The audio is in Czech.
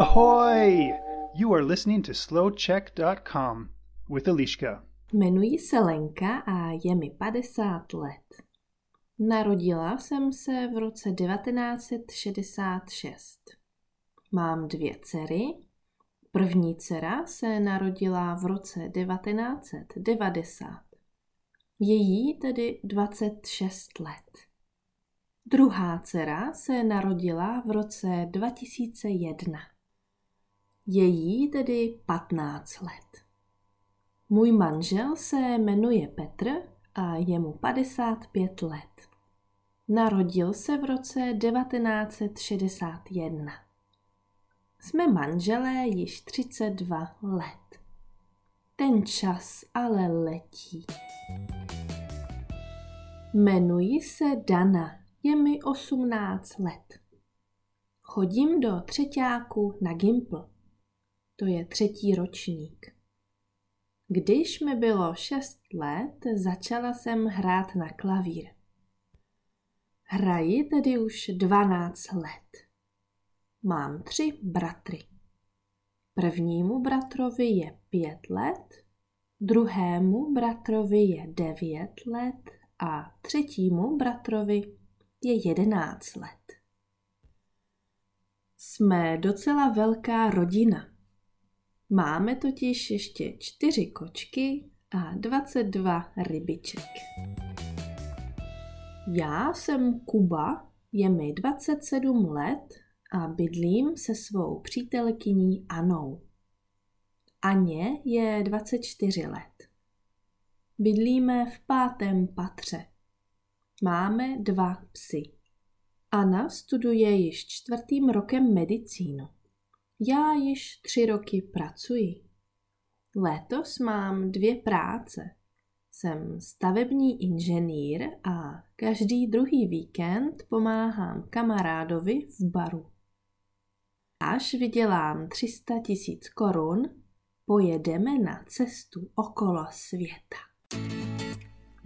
Ahoj! You are listening to SlowCzech.com with Eliška. Jmenuji se Lenka a je mi 50 let. Narodila jsem se v roce 1966. Mám dvě dcery. První dcera se narodila v roce 1990. Je jí tedy 26 let. Druhá dcera se narodila v roce 2001. Je jí tedy 15 let. Můj manžel se jmenuje Petr a je mu 55 let. Narodil se v roce 1961. Jsme manželé již 32 let. Ten čas ale letí. Jmenuji se Dana, je mi 18 let. Chodím do třeťáku na Gimpl. To je třetí ročník. Když mi bylo 6 let, začala jsem hrát na klavír. Hraji tedy už 12 let. Mám 3 bratry. Prvnímu bratrovi je 5 let, druhému bratrovi je 9 let a třetímu bratrovi je 11 let. Jsme docela velká rodina. Máme totiž ještě 4 kočky a 22 rybiček. Já jsem Kuba, je mi 27 let a bydlím se svou přítelkyní Annou. Aně je 24 let. Bydlíme v 5. patře. Máme 2 psy. Anna studuje již 4. rokem medicínu. Já již 3 roky pracuji. Letos mám 2 práce. Jsem stavební inženýr a každý druhý víkend pomáhám kamarádovi v baru. Až vydělám 300 000 korun, pojedeme na cestu okolo světa.